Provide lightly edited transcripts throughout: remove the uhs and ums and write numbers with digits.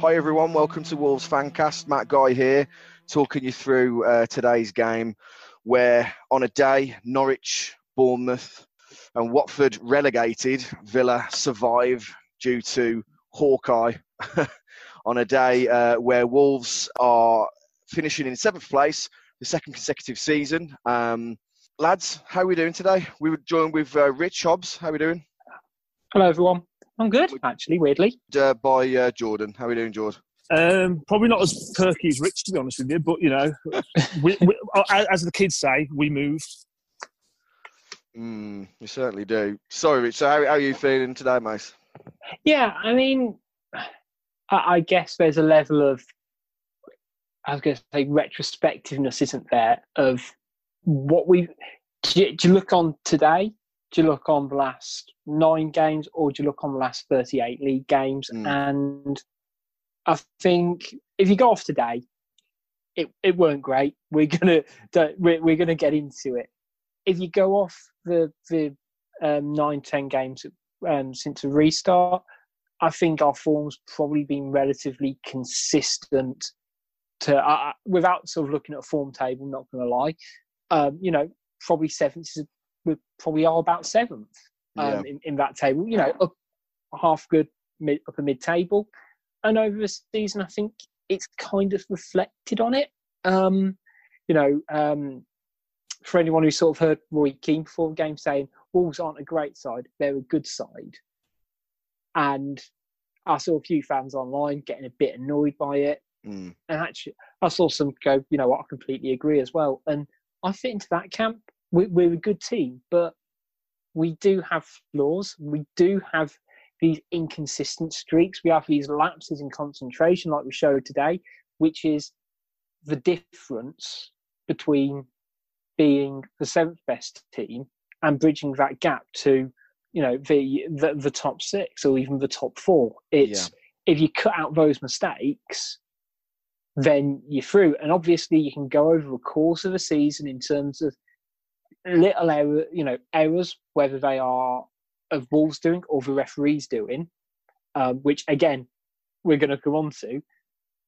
Hi everyone, welcome to Wolves Fancast. Matt Guy here, talking you through today's game, where on a day Norwich, Bournemouth and Watford relegated, Villa survive due to Hawkeye. On a day where Wolves are finishing in 7th place, the second consecutive season. Lads, how are we doing today? We were joined with Rich Hobbs. How are we doing? Hello everyone. I'm good, actually, weirdly. By Jordan. How are you doing, George? Probably not as perky as Rich, to be honest with you, but, you know, we, as the kids say, we moved. You certainly do. Sorry, Rich, so how are you feeling today, mate? Yeah, I mean, I guess there's a level of, I was going to say, retrospectiveness, isn't there, of what we... Do you look on today? Do you look on the last 9 games or do you look on the last 38 league games? And I think if you go off today, it weren't great. We're gonna get into it. If you go off the 9-10 games since the restart, I think our form's probably been relatively consistent. To without sort of looking at a form table, not gonna lie, you know, probably seventh. We probably are about seventh in that table. You know, up half good, upper mid-table. And over the season, I think it's kind of reflected on it. You know, for anyone who sort of heard Roy Keane before the game saying, Wolves aren't a great side, they're a good side. And I saw a few fans online getting a bit annoyed by it. And actually, I saw some go, you know what, I completely agree as well. And I fit into that camp. We're a good team, but we do have flaws. We do have these inconsistent streaks. We have these lapses in concentration like we showed today, which is the difference between being the 7th best team and bridging that gap to, you know, the top 6 or even the top 4. It's if you cut out those mistakes, then you're through. And obviously you can go over the course of a season in terms of little errors, whether they are of Wolves doing or the referees doing, which again we're going to go on to,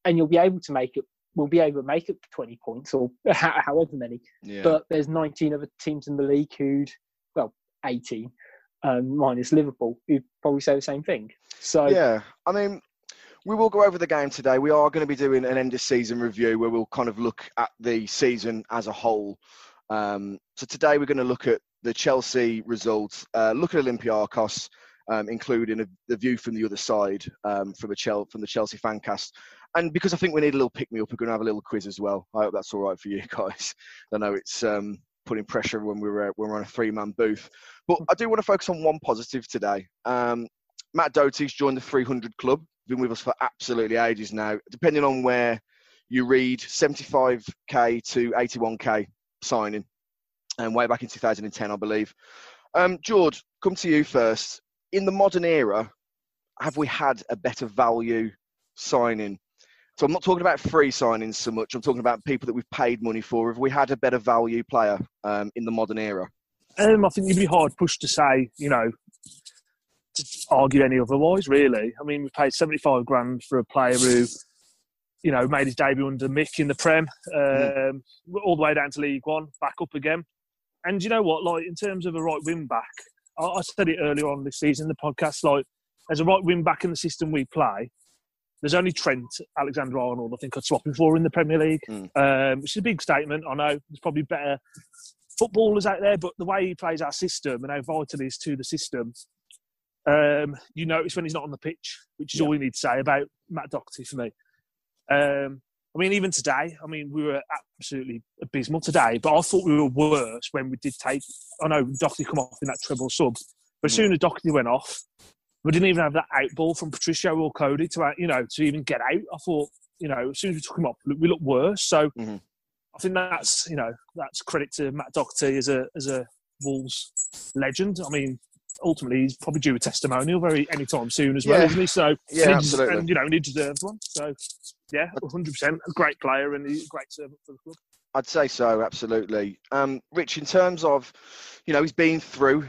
and you'll be able to make it. We'll be able to make up 20 points or however many. Yeah. But there's 19 other teams in the league 18 minus Liverpool, who probably say the same thing. So yeah, I mean, we will go over the game today. We are going to be doing an end of season review where we'll kind of look at the season as a whole. So today we're going to look at the Chelsea results, look at Olympiacos including the view from the other side from the Chelsea Fancast. And because I think we need a little pick-me-up, we're going to have a little quiz as well. I hope that's all right for you guys. I know it's putting pressure when we're on a three-man booth. But I do want to focus on one positive today. Matt Doherty's joined the 300 Club. Been with us for absolutely ages now. Depending on where you read, 75k to 81k signing. And way back in 2010, I believe. George, come to you first. In the modern era, have we had a better value signing? So I'm not talking about free signings so much. I'm talking about people that we've paid money for. Have we had a better value player in the modern era? I think you'd be hard-pushed to say, to argue any otherwise, really. I mean, we paid 75 grand for a player who, made his debut under Mick in the Prem, all the way down to League One, back up again. And you know what? Like, in terms of a right wing-back, I said it earlier on this season in the podcast, like, as a right wing-back in the system we play, there's only Trent Alexander-Arnold I think I'd swap him for in the Premier League, which is a big statement. I know there's probably better footballers out there, but the way he plays our system and how vital he is to the system, you notice when he's not on the pitch, which is all you need to say about Matt Doherty for me. I mean, even today, we were absolutely abysmal today, but I thought we were worse when we did take... I know Doherty come off in that treble sub, but as soon as Doherty went off, we didn't even have that out ball from Patricio or Coady to even get out. I thought, as soon as we took him off, we looked worse. So I think that's, that's credit to Matt Doherty as a Wolves legend. I mean, ultimately, he's probably due a testimonial anytime soon as well, isn't he? So, absolutely. And, he deserved one. So, 100%. A great player and a great servant for the club. I'd say so, absolutely. Rich, in terms of, he's been through...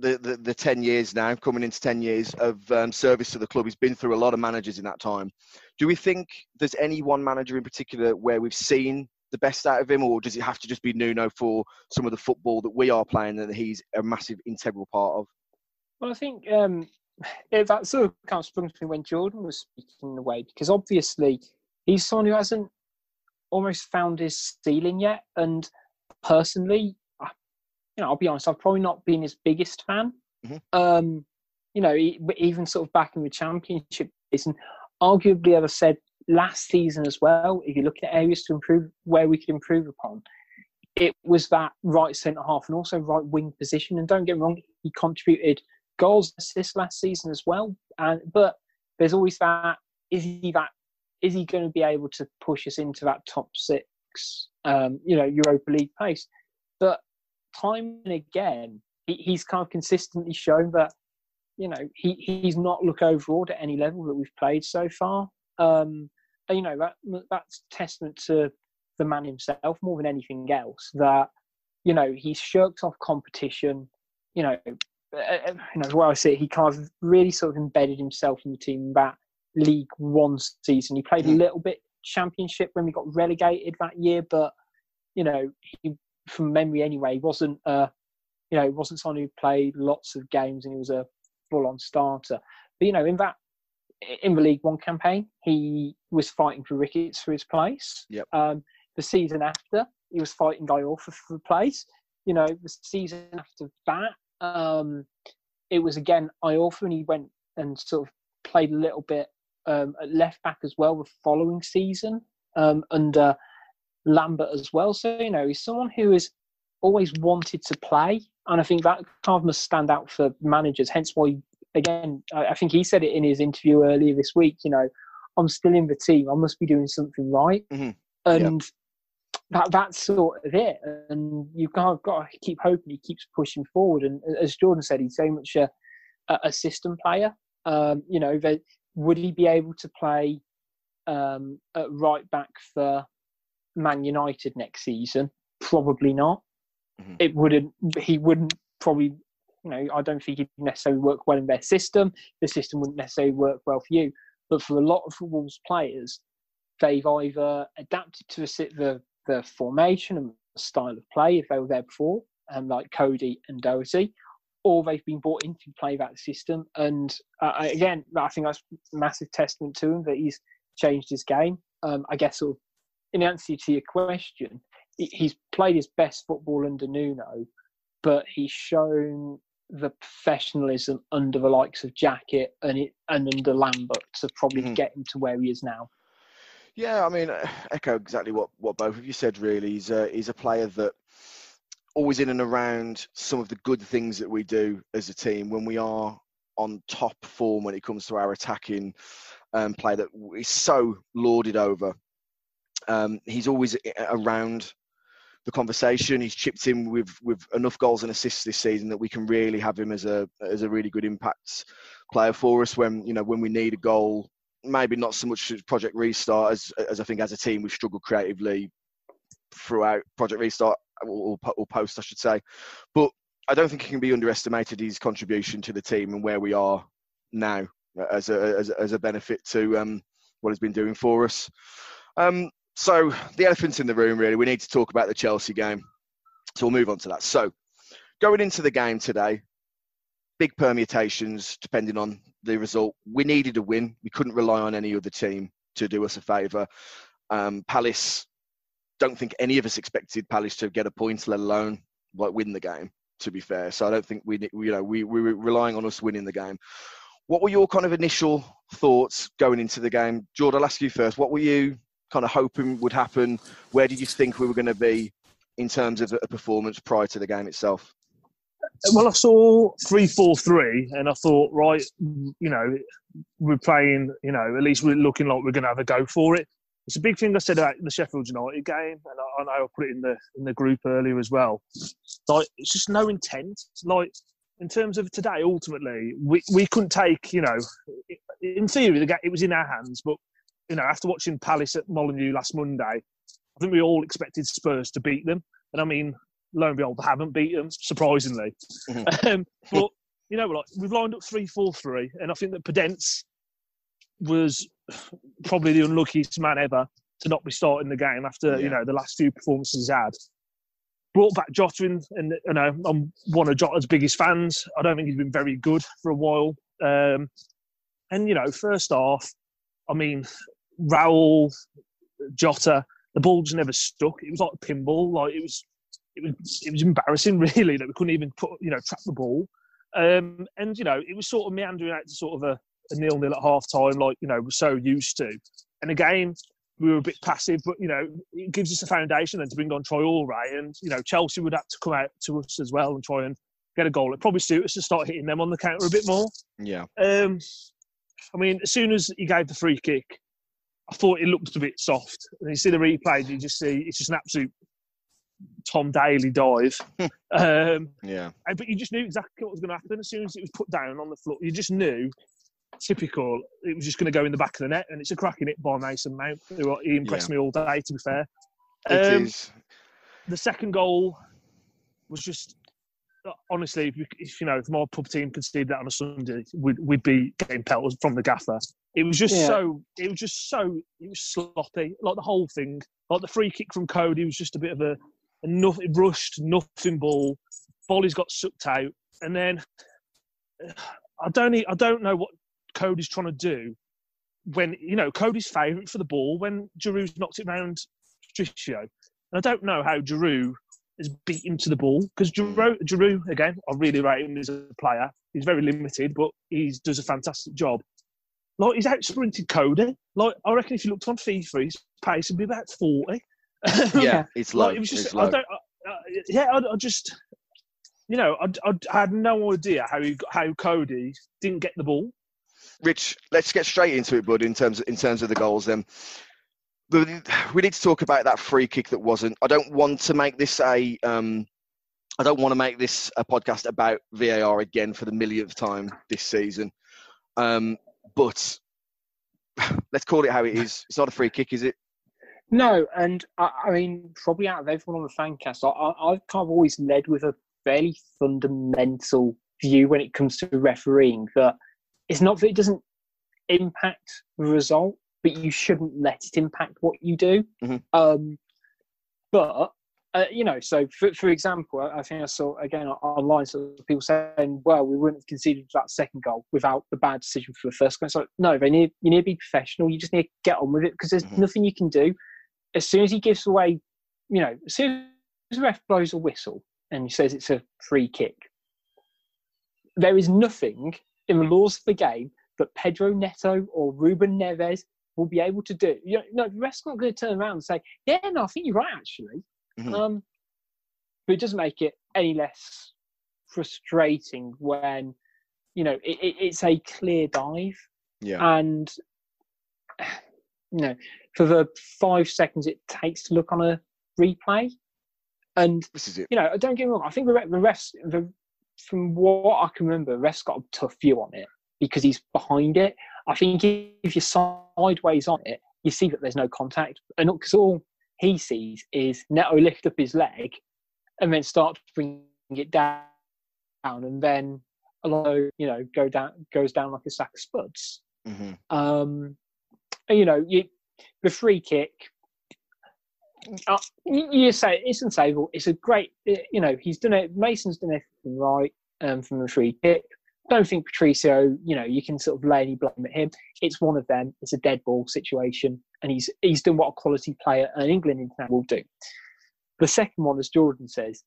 The 10 years now, coming into 10 years of service to the club. He's been through a lot of managers in that time. Do we think there's any one manager in particular where we've seen the best out of him, or does it have to just be Nuno for some of the football that we are playing and that he's a massive integral part of? Well, I think that sort of kind of sprung to me when Jordan was speaking in a way, because obviously he's someone who hasn't almost found his ceiling yet. And personally, I'll be honest, I've probably not been his biggest fan. Even sort of back in the Championship season, arguably, as I said, last season as well, if you're looking at areas to improve, where we could improve upon, it was that right centre-half and also right wing position. And don't get me wrong, he contributed goals, assists last season as well. But there's always that, is he going to be able to push us into that top six, Europa League place? But time and again, he's kind of consistently shown that, he's not looked overawed at any level that we've played so far. That's testament to the man himself more than anything else, that, he's shirked off competition. As well, I see it, he kind of really sort of embedded himself in the team that League One season. He played a little bit Championship when we got relegated that year, but, he... from memory anyway, he wasn't wasn't someone who played lots of games and he was a full-on starter. But in the League One campaign, he was fighting for Ricketts for his place. The season after, he was fighting Iortha for the place. The season after that, it was again Iortha, and he went and sort of played a little bit at left back as well the following season under Lambert as well. So, he's someone who has always wanted to play. And I think that kind of must stand out for managers. Hence why, again, I think he said it in his interview earlier this week, I'm still in the team. I must be doing something right. And that's sort of it. And you've got to keep hoping he keeps pushing forward. And as Jordan said, he's so much a system player. Would he be able to play at right back for Man United next season? Probably not. It wouldn't. He wouldn't probably. I don't think he'd necessarily work well in their system. The system wouldn't necessarily work well for you. But for a lot of Wolves players, they've either adapted to the formation and the style of play if they were there before, like Coady and Doherty, or they've been brought in to play that system. And again, I think that's a massive testament to him that he's changed his game. I guess sort of. In answer to your question, he's played his best football under Nuno, but he's shown the professionalism under the likes of Jackett and under Lambert to probably get him to where he is now. Yeah, I mean, echo exactly what both of you said, really. He's a player that always in and around some of the good things that we do as a team when we are on top form when it comes to our attacking play that is so lauded over. He's always around the conversation. He's chipped in with enough goals and assists this season that we can really have him as a really good impact player for us when we need a goal. Maybe not so much as Project Restart as I think as a team we've struggled creatively throughout Project Restart or post, I should say. But I don't think it can be underestimated, his contribution to the team and where we are now as a benefit to what he's been doing for us. So the elephant in the room, really, we need to talk about the Chelsea game. So we'll move on to that. So going into the game today, big permutations depending on the result. We needed a win. We couldn't rely on any other team to do us a favour. Palace, don't think any of us expected Palace to get a point, let alone win the game, to be fair. So I don't think we were relying on us winning the game. What were your kind of initial thoughts going into the game? George, I'll ask you first. What were you kind of hoping would happen? Where did you think we were going to be in terms of a performance prior to the game itself? Well, I saw 3-4-3 and I thought, right, we're playing, at least we're looking like we're going to have a go for it. It's a big thing I said about the Sheffield United game, and I know I put it in the group earlier as well. Like, it's just no intent. Like, in terms of today, ultimately, we couldn't take, in theory, it was in our hands, but after watching Palace at Molineux last Monday, I think we all expected Spurs to beat them. And I mean, lo and behold, they haven't beat them, surprisingly. But, we've lined up 3-4-3, and I think that Pedence was probably the unluckiest man ever to not be starting the game after, the last few performances he's had. Brought back Jota in, and, I'm one of Jota's biggest fans. I don't think he's been very good for a while. First half, I mean, Raul, Jota, the ball's never stuck. It was like a pinball. Like it was embarrassing, really, that we couldn't even trap the ball. It was sort of meandering out to sort of a 0-0 at half time, like, we're so used to. And again, we were a bit passive, but, it gives us a foundation then to bring on Traore, and, Chelsea would have to come out to us as well and try and get a goal. It probably suited us to start hitting them on the counter a bit more. Yeah. I mean, as soon as he gave the free kick, I thought it looked a bit soft. And you see the replay, you just see it's just an absolute Tom Daly dive. But you just knew exactly what was going to happen. As soon as it was put down on the floor, you just knew, typical, it was just going to go in the back of the net. And it's a cracking hit by Mason Mount, who he impressed me all day, to be fair. It is. The second goal was just... Honestly, if my pub team conceded that on a Sunday, we'd be getting pelters from the gaffer. It was sloppy. Like the whole thing, like the free kick from Coady was just a bit of a rushed nothing ball. Bolly's got sucked out, and then I don't know what Cody's trying to do. When Cody's favourite for the ball when Giroud's knocked it round Patricio, and I don't know how Giroud has beat him to the ball, because Giroud, again, I really rate him as a player. He's very limited, but he does a fantastic job. Like, he's out-sprinted Coady. Like, I reckon if you looked on FIFA, his pace would be about 40. Yeah, it's low. I had no idea how Coady didn't get the ball. Rich, let's get straight into it, bud, in terms of the goals then. We need to talk about that free kick that wasn't. I don't want to make this a podcast about VAR again for the millionth time this season. But let's call it how it is. It's not a free kick, is it? No, and I mean, probably out of everyone on the Fancast, I've kind of always led with a fairly fundamental view when it comes to refereeing that it's not that it doesn't impact the result, but you shouldn't let it impact what you do. So for example, I think I saw, again, online, so people saying, well, we wouldn't have conceded that second goal without the bad decision for the first goal. It's like, no, you need to be professional. You just need to get on with it, because there's nothing you can do. As soon as he gives away, as soon as the ref blows a whistle and he says it's a free kick, There is nothing in the laws of the game that Pedro Neto or Ruben Neves will be able to do. You know, the ref's not going to turn around and say, yeah, no, I think you're right, actually. Mm-hmm. But it doesn't make it any less frustrating when, you know, it's a clear dive. Yeah. And, you know, for the 5 seconds it takes to look on a replay. And, this is it. You know, don't get me wrong, I think the refs, from what I can remember, the ref's got a tough view on it because he's behind it. I think if you're sideways on it, you see that there's no contact. And because all he sees is Neto lift up his leg and then start to bring it down, and then Alonso, you know, goes down like a sack of spuds. Mm-hmm. You know, the free kick. You say it's unsavable. It's a great, you know, he's done it. Mason's done everything right from the free kick. Don't think Patricio, you know, you can sort of lay any blame at him. It's one of them. It's a dead ball situation, and he's done what a quality player, an England international, will do. The second one, as Jordan says,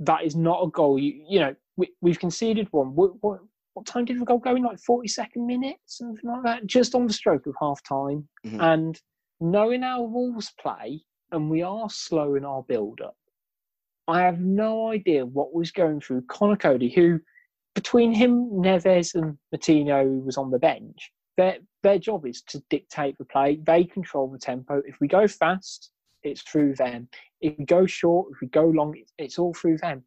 that is not a goal. You know, we've conceded one. What time did the goal go in? Like 42nd minute, something like that, just on the stroke of half time. Mm-hmm. And knowing our Wolves play, and we are slow in our build-up, I have no idea what was going through Conor Coady, who, between him, Neves and Martino, who was on the bench, their job is to dictate the play. They control the tempo. If we go fast, it's through them. If we go short, if we go long, it's all through them.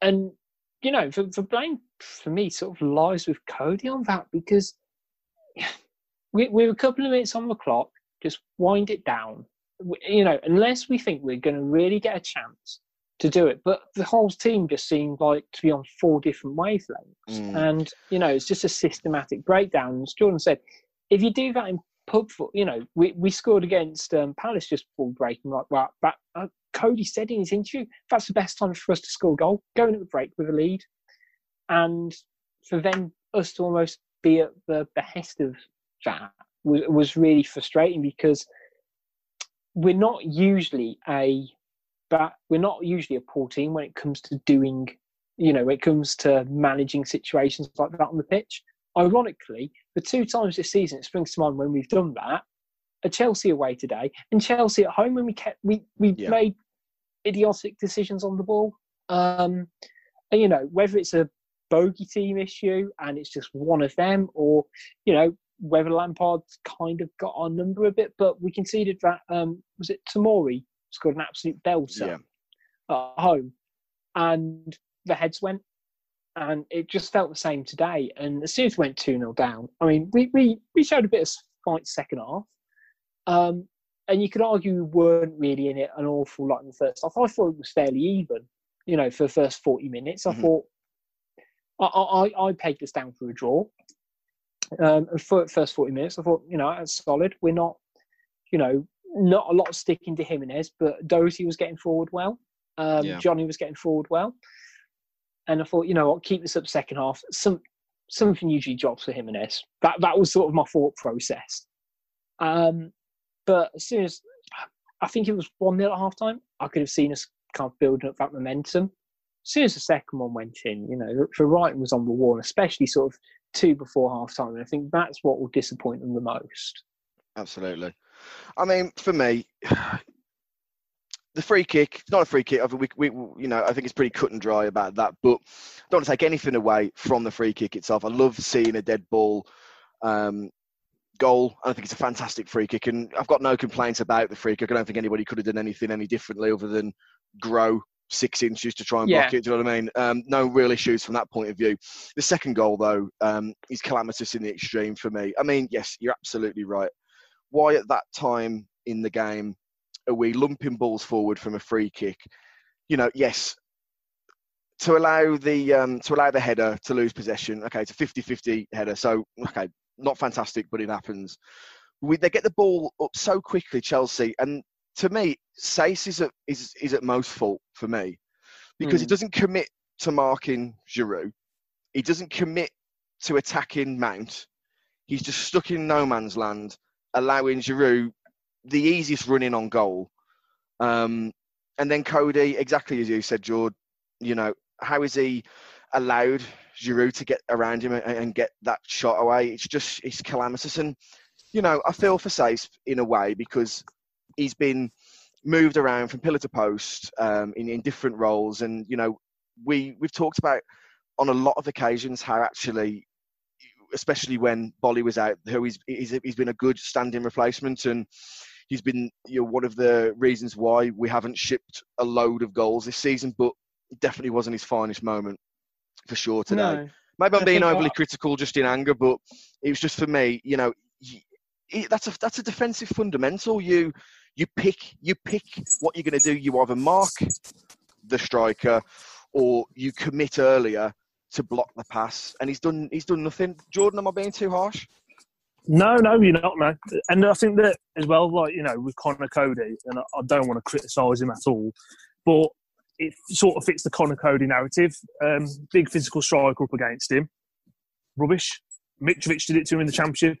And, you know, the blame for me sort of lies with Coady on that, because we're a couple of minutes on the clock. Just wind it down. You know, unless we think we're going to really get a chance to do it. But the whole team just seemed like to be on four different wavelengths. Mm. And, you know, it's just a systematic breakdown. As Jordan said, if you do that in pub football, you know, we scored against Palace just before breaking right back. But Coady said in his interview, that's the best time for us to score a goal, going at the break with a lead. And for then us to almost be at the behest of that was really frustrating, because we're not usually a poor team when it comes to doing, you know, when it comes to managing situations like that on the pitch. Ironically, the two times this season it springs to mind when we've done that are Chelsea away today and Chelsea at home, when we made idiotic decisions on the ball. And, you know, whether it's a bogey team issue and it's just one of them, or, you know, whether Lampard's kind of got our number a bit, but we conceded that, was it Tomori scored an absolute belter at home, and the heads went, and it just felt the same today. And as soon as we went 2-0 down, I mean, we showed a bit of fight second half, and you could argue we weren't really in it an awful lot in the first half. I thought it was fairly even, you know, for the first 40 minutes. Mm-hmm. I thought, I pegged us down for a draw. And for the first 40 minutes, I thought, you know, that's solid. We're not, you know, not a lot sticking to Jimenez, but Doherty was getting forward well. Johnny was getting forward well. And I thought, you know what, keep this up second half. Something usually drops for Jimenez. That was sort of my thought process. But as soon as, I think it was 1-0 at half-time, I could have seen us kind of building up that momentum. As soon as the second one went in, you know, the writing was on the wall, especially sort of two before half time, and I think that's what will disappoint them the most. Absolutely. I mean, for me, the free kick, it's not a free kick. I think you know, I think it's pretty cut and dry about that, but I don't want to take anything away from the free kick itself. I love seeing a dead ball goal. I think it's a fantastic free kick, and I've got no complaints about the free kick. I don't think anybody could have done anything any differently other than grow 6 inches to try and block it. Do you know what I mean? No real issues from that point of view. The second goal, though, is calamitous in the extreme for me. I mean, yes, you're absolutely right. Why at that time in the game are we lumping balls forward from a free kick? You know, yes, to allow the header to lose possession. Okay, it's a 50-50 header. So, okay, not fantastic, but it happens. They get the ball up so quickly, Chelsea, and to me, Sace is at most fault for me, because he doesn't commit to marking Giroud. He doesn't commit to attacking Mount. He's just stuck in no man's land, allowing Giroud the easiest run in on goal. And then Coady, exactly as you said, George, you know, how is he allowed Giroud to get around him and get that shot away. It's calamitous. And, you know, I feel for Sace in a way because he's been moved around from pillar to post in different roles. And, you know, we've talked about on a lot of occasions how actually, especially when Bolly was out, who he's been a good standing replacement, and he's been, you know, one of the reasons why we haven't shipped a load of goals this season, but it definitely wasn't his finest moment for sure today. No, maybe I'm being overly critical just in anger, but it was just for me, you know, that's a defensive fundamental. You pick what you're going to do. You either mark the striker or you commit earlier to block the pass, and he's done nothing. Jordan, am I being too harsh? No, you're not, man. And I think that as well, like, you know, with Conor Coady, and I don't want to criticise him at all, but it sort of fits the Conor Coady narrative. Big physical striker up against him. Rubbish. Mitrovic did it to him in the Championship,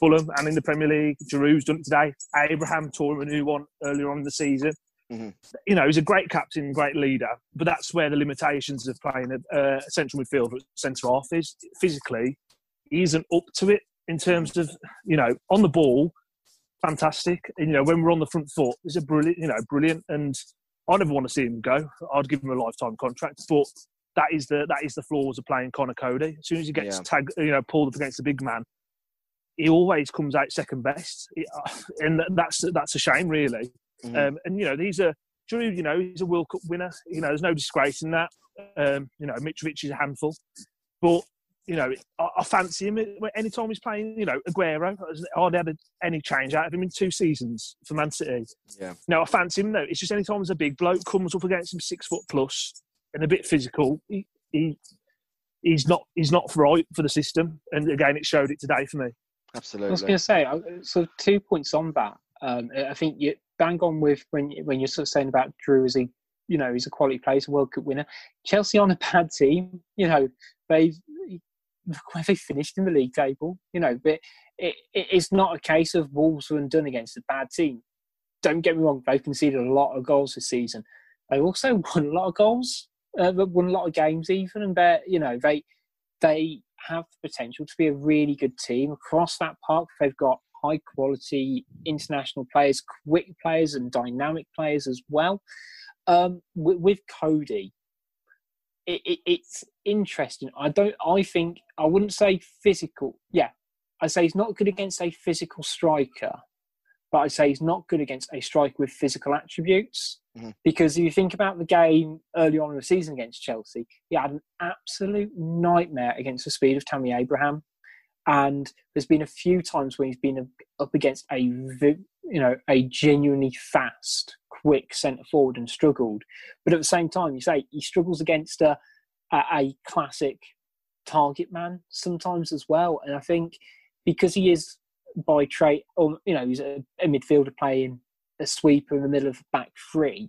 Fulham, and in the Premier League. Giroud's done it today. Abraham tore him a new one earlier on in the season. Mm-hmm. You know, he's a great captain, great leader, but that's where the limitations of playing a central midfielder, centre half, is. Physically, he isn't up to it. In terms of, you know, on the ball, fantastic. And, you know, when we're on the front foot, it's a brilliant. And I never want to see him go. I'd give him a lifetime contract. But that is the flaws of playing Conor Coady. As soon as he gets tagged, you know, pulled up against the big man, he always comes out second best. And that's a shame, really. Mm-hmm. And, you know, Drew, you know, he's a World Cup winner. You know, there's no disgrace in that. You know, Mitrovic is a handful. But, you know, I fancy him any time he's playing. You know, Aguero, I hardly had any change out of him in 2 seasons for Man City. Yeah. No, I fancy him. No, it's just any time there's a big bloke comes up against him, 6 foot plus and a bit physical, he's not right for the system. And again, it showed it today for me. Absolutely. I was going to say, so 2 points on that. I think you bang on with when you're sort of saying about Drew as he, you know, he's a quality player, he's a World Cup winner. Chelsea on a bad team, you know, they finished in the league table, you know, but it's not a case of Wolves were undone against a bad team. Don't get me wrong, they've conceded a lot of goals this season. They also won a lot of goals, won a lot of games even, and they have the potential to be a really good team across that park. They've got high quality international players, quick players and dynamic players as well. With Coady, It's interesting. I wouldn't say physical. Yeah, I'd say he's not good against a physical striker, but I'd say he's not good against a striker with physical attributes. Mm-hmm. Because if you think about the game early on in the season against Chelsea, he had an absolute nightmare against the speed of Tammy Abraham. And there's been a few times when he's been up against a genuinely fast, quick centre forward and struggled. But at the same time, you say he struggles against a classic target man sometimes as well. And I think because he is by trade, you know, he's a midfielder playing a sweeper in the middle of the back three,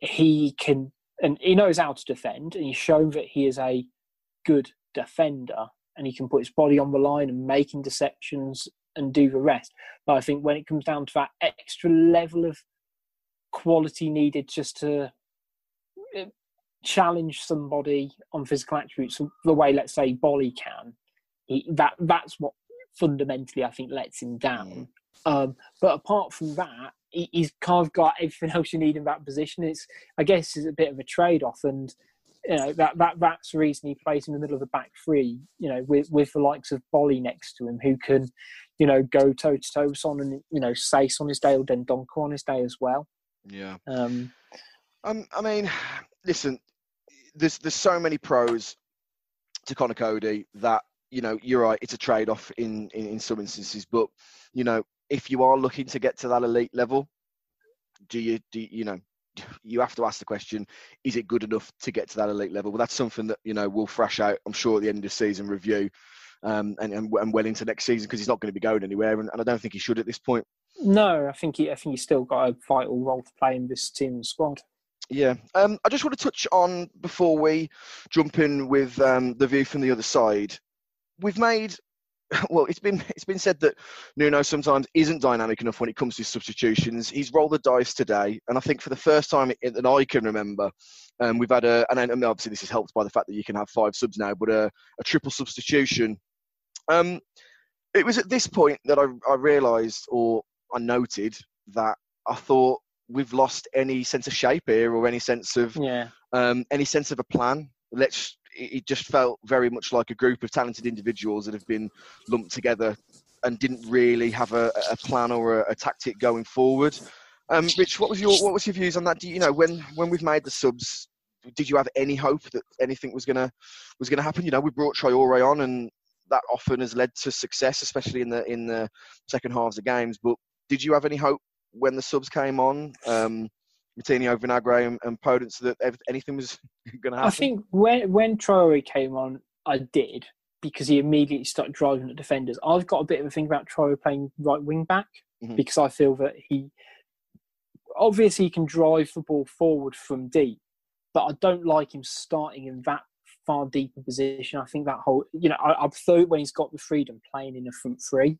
he can, and he knows how to defend, and he's shown that he is a good defender and he can put his body on the line and make interceptions and do the rest. But I think when it comes down to that extra level of quality needed just to challenge somebody on physical attributes the way, let's say, Bolly can, that's what fundamentally I think lets him down. But apart from that, he's kind of got everything else you need in that position. I guess it's a bit of a trade-off, and you know that's the reason he plays in the middle of the back three, you know, with the likes of Bolly next to him, who can, you know, go toe-to-toe with Son, and, you know, Sace on his day, or Dendoncker on his day as well. Yeah. I mean, listen, there's so many pros to Conor Coady that, you know, you're right, it's a trade-off in some instances, but, you know, if you are looking to get to that elite level, you have to ask the question, is it good enough to get to that elite level? Well, that's something that, you know, we'll thrash out, I'm sure, at the end of season review and well into next season, because he's not going to be going anywhere, and I don't think he should at this point. No, I think he's still got a vital role to play in this team and squad. Yeah. I just want to touch on, before we jump in with the view from the other side, we've made well, it's been said that Nuno sometimes isn't dynamic enough when it comes to substitutions. He's rolled the dice today, and I think for the first time that I can remember, we've had and obviously this is helped by the fact that you can have five subs now, but a triple substitution. It was at this point that I realised, or I noted, that I thought we've lost any sense of shape here, or any sense of any sense of a plan. It just felt very much like a group of talented individuals that have been lumped together and didn't really have a plan or a tactic going forward. Rich, what was your views on that? Do you know when we've made the subs, did you have any hope that anything was gonna happen? You know, we brought Traore on, and that often has led to success, especially in the second halves of games. But did you have any hope when the subs came on? Matinho, Vinagre and Podence, that anything was going to happen? I think when Traore came on, I did, because he immediately started driving at defenders. I've got a bit of a thing about Traore playing right wing back, because I feel that he obviously can drive the ball forward from deep, but I don't like him starting in that far deeper position. I think that whole, I thought when he's got the freedom, playing in a front three,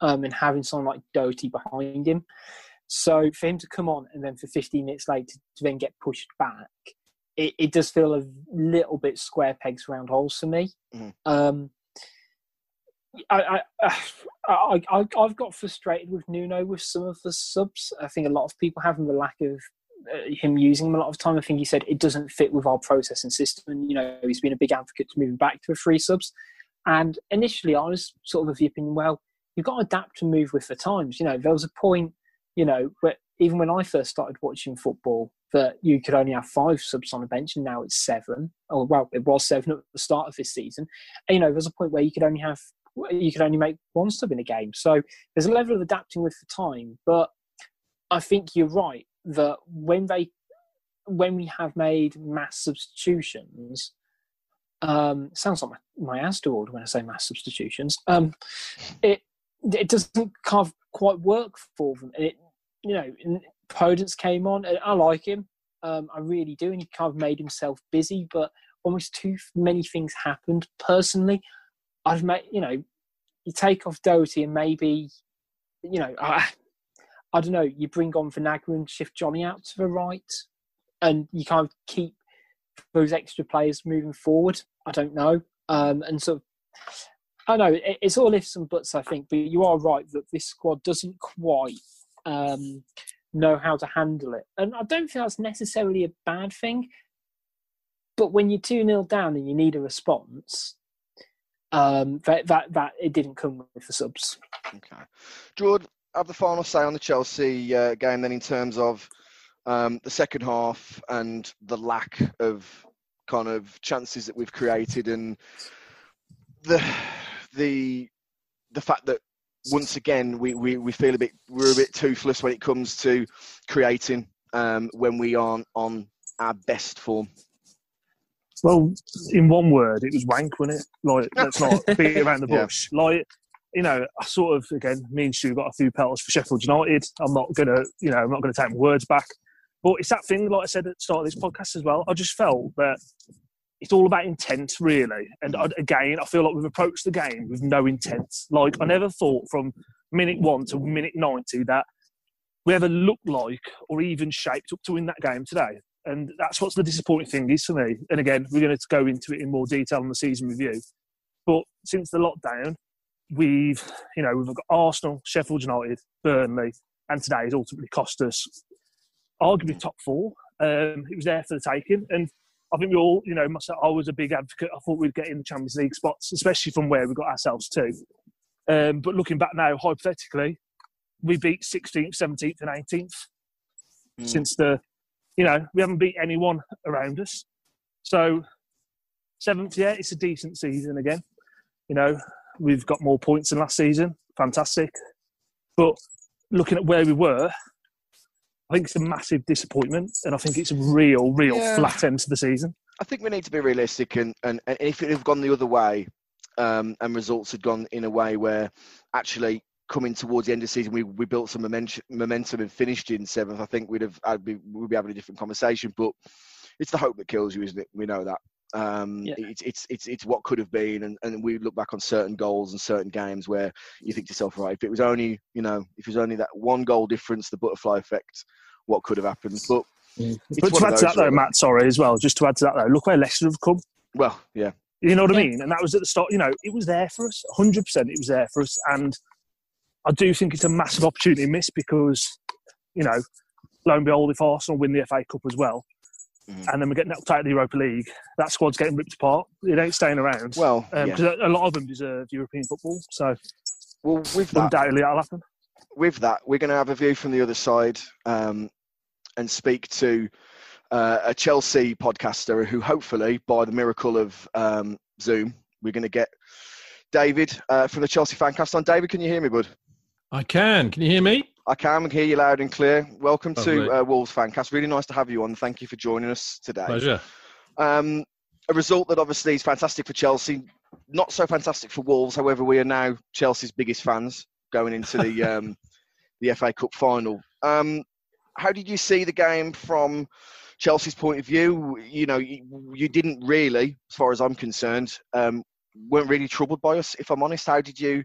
and having someone like Doherty behind him. So for him to come on and then for 15 minutes later to then get pushed back, it does feel a little bit square pegs, round holes for me. I've got frustrated with Nuno with some of the subs. I think a lot of people having the lack of him using them a lot of time. I think he said it doesn't fit with our process and system. And, he's been a big advocate to moving back to a three subs. And initially I was sort of the opinion, well, you've got to adapt and move with the times. There was a point, but even when I first started watching football, that you could only have five subs on a bench, and now it's seven. Oh, well, it was seven at the start of this season. And, there's a point where you could only make one sub in a game. So there's a level of adapting with the time. But I think you're right that when we have made mass substitutions, sounds like my Asda order when I say mass substitutions. It doesn't kind of quite work for them. And Podence came on, and I like him. I really do. And he kind of made himself busy, but almost too many things happened. Personally, I've made, you take off Doherty and maybe, I don't know, you bring on Vinagre and shift Johnny out to the right, and you kind of keep those extra players moving forward. I don't know. I know, it's all ifs and buts, I think, but you are right that this squad doesn't quite know how to handle it. And I don't think that's necessarily a bad thing, but when you're 2-0 down and you need a response, that it didn't come with the subs. Okay. Jordan, have the final say on the Chelsea game then, in terms of the second half and the lack of kind of chances that we've created, and the fact that once again we feel we're a bit toothless when it comes to creating when we aren't on our best form. Well, in one word, it was wank, wasn't it? Like, let's not beat around the bush. Yeah. Like, I sort of, again, me and Stu got a few penalties for Sheffield United. I'm not gonna take my words back. But it's that thing, like I said at the start of this podcast as well. I just felt that it's all about intent, really. And again, I feel like we've approached the game with no intent. Like, I never thought from minute 1 to minute 90 that we ever looked like or even shaped up to win that game today. And that's what's the disappointing thing is for me. And again, we're going to go into it in more detail in the season review. But since the lockdown, we've got Arsenal, Sheffield United, Burnley, and today has ultimately cost us arguably top 4. It was there for the taking. And I think we all, myself, I was a big advocate. I thought we'd get in the Champions League spots, especially from where we got ourselves to. But looking back now, hypothetically, we beat 16th, 17th and 18th since the, we haven't beat anyone around us. So, 7th, yeah, it's a decent season again. We've got more points than last season. Fantastic. But looking at where we were, I think it's a massive disappointment, and I think it's a real flat end to the season. I think we need to be realistic, and if it had gone the other way and results had gone in a way where actually coming towards the end of the season we built some momentum and finished in 7th, I think we'd be having a different conversation. But it's the hope that kills you, isn't it? We know that. It's what could have been, and we look back on certain goals and certain games where you think to yourself, right, if it was only that one goal difference, the butterfly effect, what could have happened. But to add to that though, Matt, sorry, as well, just to add to that though, look where Leicester have come. Well, yeah. You know what I mean? And that was at the start, it was there for us, 100%. It was there for us. And I do think it's a massive opportunity missed because, lo and behold, if Arsenal win the FA Cup as well, and then we're getting knocked out of the Europa League, that squad's getting ripped apart. It ain't staying around. Well, because a lot of them deserve European football. So, undoubtedly that'll happen. With that, we're going to have a view from the other side and speak to a Chelsea podcaster who hopefully, by the miracle of Zoom, we're going to get David from the Chelsea Fancast on. David, can you hear me, bud? I can. Can you hear me? I can hear you loud and clear. Welcome to Wolves Fancast. Really nice to have you on. Thank you for joining us today. Pleasure. A result that obviously is fantastic for Chelsea, not so fantastic for Wolves. However, we are now Chelsea's biggest fans going into the FA Cup final. How did you see the game from Chelsea's point of view? You didn't really, as far as I'm concerned, weren't really troubled by us, if I'm honest. How did you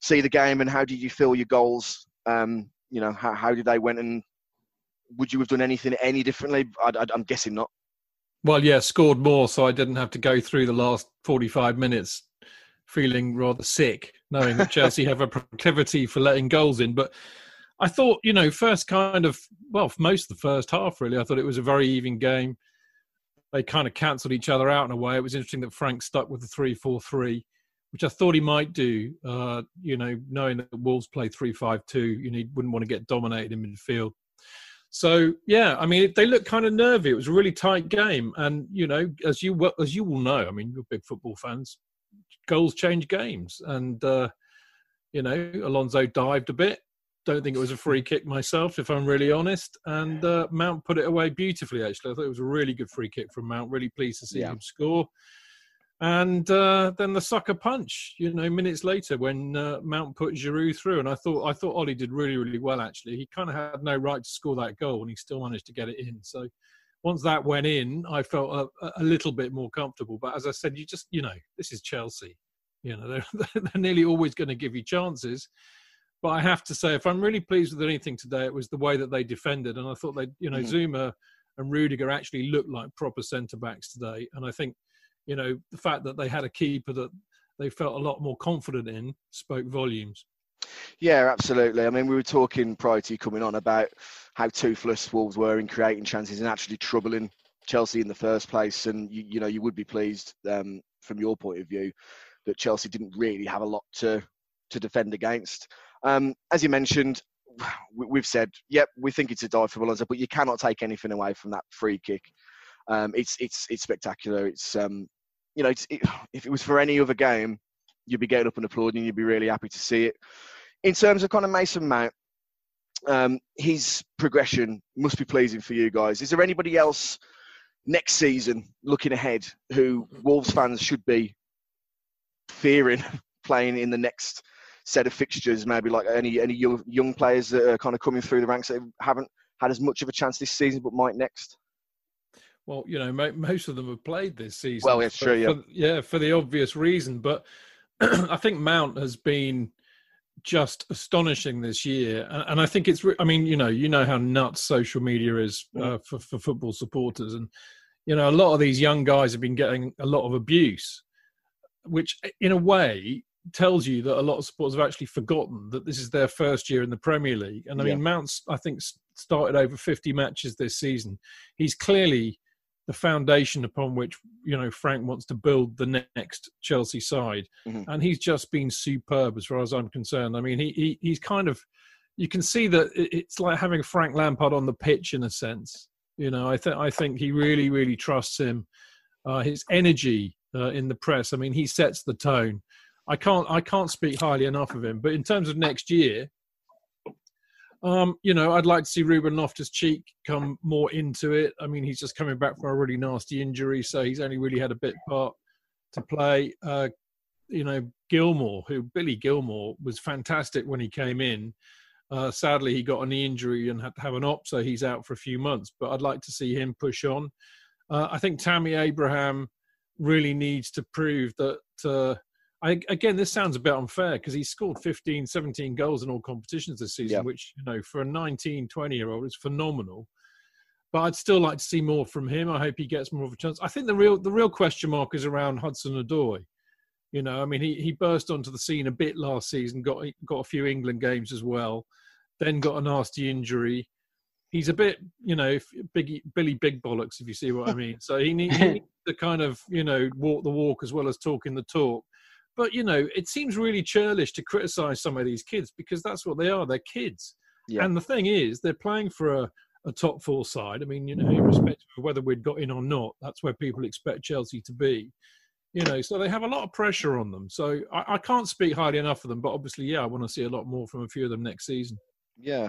see the game and how did you feel your goals? How did they went, and would you have done anything any differently? I'm guessing not. Well, yeah, scored more, so I didn't have to go through the last 45 minutes feeling rather sick, knowing that Chelsea have a proclivity for letting goals in. But I thought, for most of the first half, really, I thought it was a very even game. They kind of cancelled each other out in a way. It was interesting that Frank stuck with the 3-4-3, which I thought he might do, knowing that Wolves play 3-5-2, he wouldn't want to get dominated in midfield. So, yeah, they looked kind of nervy. It was a really tight game. And, as you all know, you're big football fans, goals change games. And, Alonso dived a bit. Don't think it was a free kick myself, if I'm really honest. And Mount put it away beautifully, actually. I thought it was a really good free kick from Mount. Really pleased to see him score. And then the sucker punch, minutes later when Mount put Giroud through. And I thought Ollie did really, really well, actually. He kind of had no right to score that goal and he still managed to get it in. So once that went in, I felt a little bit more comfortable. But as I said, you just, this is Chelsea. They're nearly always going to give you chances. But I have to say, if I'm really pleased with anything today, it was the way that they defended. And I thought they, Zuma and Rudiger actually looked like proper centre-backs today. And I think, the fact that they had a keeper that they felt a lot more confident in spoke volumes. Yeah, absolutely. We were talking prior to you coming on about how toothless Wolves were in creating chances and actually troubling Chelsea in the first place. And, you would be pleased from your point of view that Chelsea didn't really have a lot to defend against. As you mentioned, we've said, we think it's a dive for Alonso, but you cannot take anything away from that free kick. It's spectacular. It's if it was for any other game, you'd be getting up and applauding. You'd be really happy to see it. In terms of Conor Mason Mount, his progression must be pleasing for you guys. Is there anybody else next season looking ahead who Wolves fans should be fearing playing in the next set of fixtures, maybe like any young players that are kind of coming through the ranks that haven't had as much of a chance this season but might next? Well, most of them have played this season. Well, it's true, for the obvious reason. But I think Mount has been just astonishing this year. And I think it's, how nuts social media is for football supporters. And, a lot of these young guys have been getting a lot of abuse, which in a way tells you that a lot of supporters have actually forgotten that this is their first year in the Premier League. And Mount's, I think, started over 50 matches this season. He's clearly the foundation upon which, Frank wants to build the next Chelsea side. Mm-hmm. And he's just been superb as far as I'm concerned. He's kind of, you can see that it's like having Frank Lampard on the pitch in a sense. I think he really, really trusts him. His energy in the press, he sets the tone. I can't speak highly enough of him. But in terms of next year, I'd like to see Ruben Loftus-Cheek come more into it. He's just coming back from a really nasty injury, so he's only really had a bit part to play. Gilmore, Billy Gilmore was fantastic when he came in. Sadly, he got a knee injury and had to have an op, so he's out for a few months. But I'd like to see him push on. I think Tammy Abraham really needs to prove that, again, this sounds a bit unfair because he scored 15, 17 goals in all competitions this season, which, you know, for a 19, 20-year-old is phenomenal. But I'd still like to see more from him. I hope he gets more of a chance. I think the real question mark is around Hudson-Odoi. You know, I mean, he burst onto the scene a bit last season, got a few England games as well, then got a nasty injury. He's a bit, you know, Billy Big Bollocks, if you see what I mean. So he needs to kind of, you know, walk the walk as well as talking the talk. But, you know, it seems really churlish to criticise some of these kids because that's what they are. They're kids. Yeah. And the thing is, they're playing for a top four side. I mean, you know, irrespective of whether we'd got in or not, that's where people expect Chelsea to be. You know, so they have a lot of pressure on them. So I can't speak highly enough of them, but obviously, yeah, I want to see a lot more from a few of them next season. Yeah.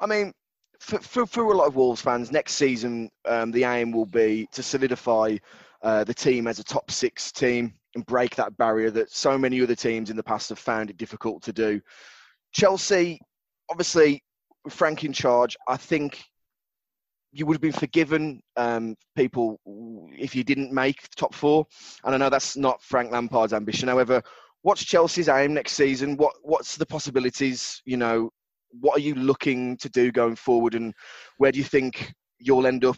I mean, for a lot of Wolves fans, next season, the aim will be to solidify the team as a top six team and break that barrier that so many other teams in the past have found it difficult to do. Chelsea, obviously, Frank in charge, I think you would have been forgiven, people, if you didn't make the top four. And I know that's not Frank Lampard's ambition. However, what's Chelsea's aim next season? What's the possibilities? You know, what are you looking to do going forward? And where do you think you'll end up,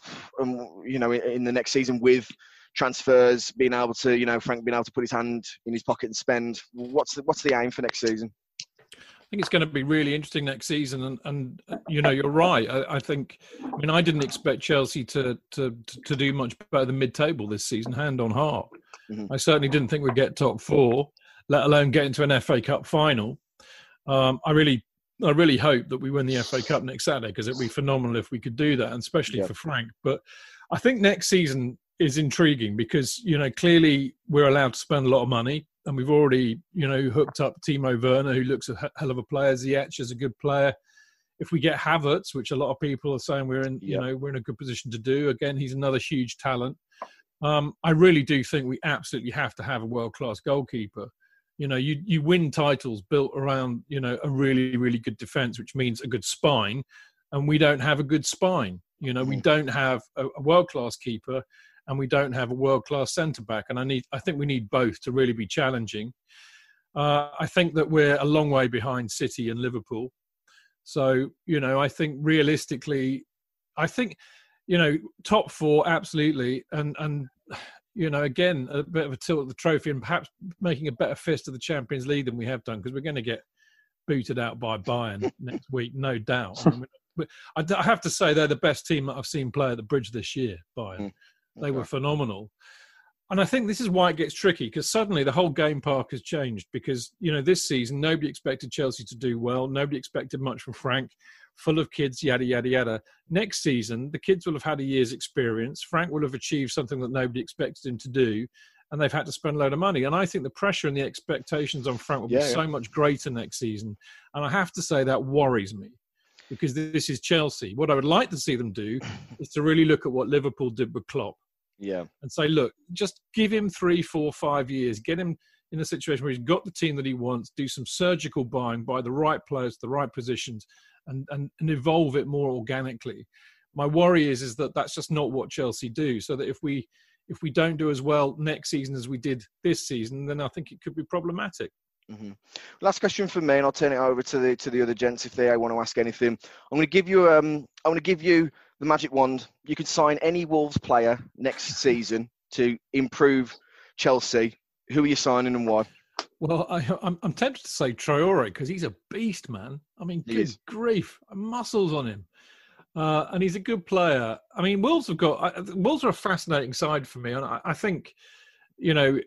you know, in the next season with transfers, being able to, you know, Frank being able to put his hand in his pocket and spend? What's the aim for next season? I think it's going to be really interesting next season, and you know, you're right. I think, I mean, I didn't expect Chelsea to do much better than mid-table this season, hand on heart. Mm-hmm. I certainly didn't think we'd get top four, let alone get into an FA Cup final. I really hope that we win the FA Cup next Saturday because it'd be phenomenal if we could do that, and especially for Frank. But I think next season is intriguing because, you know, clearly we're allowed to spend a lot of money. And we've already, you know, hooked up Timo Werner, who looks a hell of a player. Ziyech is a good player. If we get Havertz, which a lot of people are saying we're in, you know, we're in a good position to do. Again, he's another huge talent. I really do think we absolutely have to have a world-class goalkeeper. You know, you win titles built around, you know, a really, really good defence, which means a good spine. And we don't have a good spine. You know, we don't have a world-class keeper. And we don't have a world-class centre-back. And I think we need both to really be challenging. I think that we're a long way behind City and Liverpool. So, you know, I think realistically, I think, you know, top four, absolutely. And you know, again, a bit of a tilt at the trophy and perhaps making a better fist of the Champions League than we have done because we're going to get booted out by Bayern next week, no doubt. I mean, but I have to say they're the best team that I've seen play at the Bridge this year, Bayern. They were phenomenal. And I think this is why it gets tricky, because suddenly the whole game park has changed because, you know, this season, nobody expected Chelsea to do well. Nobody expected much from Frank, full of kids, yada, yada, yada. Next season, the kids will have had a year's experience. Frank will have achieved something that nobody expected him to do, and they've had to spend a load of money. And I think the pressure and the expectations on Frank will be so much greater next season. And I have to say that worries me. Because this is Chelsea. What I would like to see them do is to really look at what Liverpool did with Klopp. Yeah. And say, look, just give him 3, 4, 5 years. Get him in a situation where he's got the team that he wants. Do some surgical buying, buy the right players, the right positions, and evolve it more organically. My worry is that that's just not what Chelsea do. So that if we don't do as well next season as we did this season, then I think it could be problematic. Mm-hmm. Last question for me, and I'll turn it over to the other gents if they want to ask anything. I'm going to give you the magic wand. You could sign any Wolves player next season to improve Chelsea. Who are you signing and why? Well, I'm tempted to say Traore because he's a beast, man. I mean, good grief, muscles on him, and he's a good player. I mean, Wolves are a fascinating side for me, and I think, you know,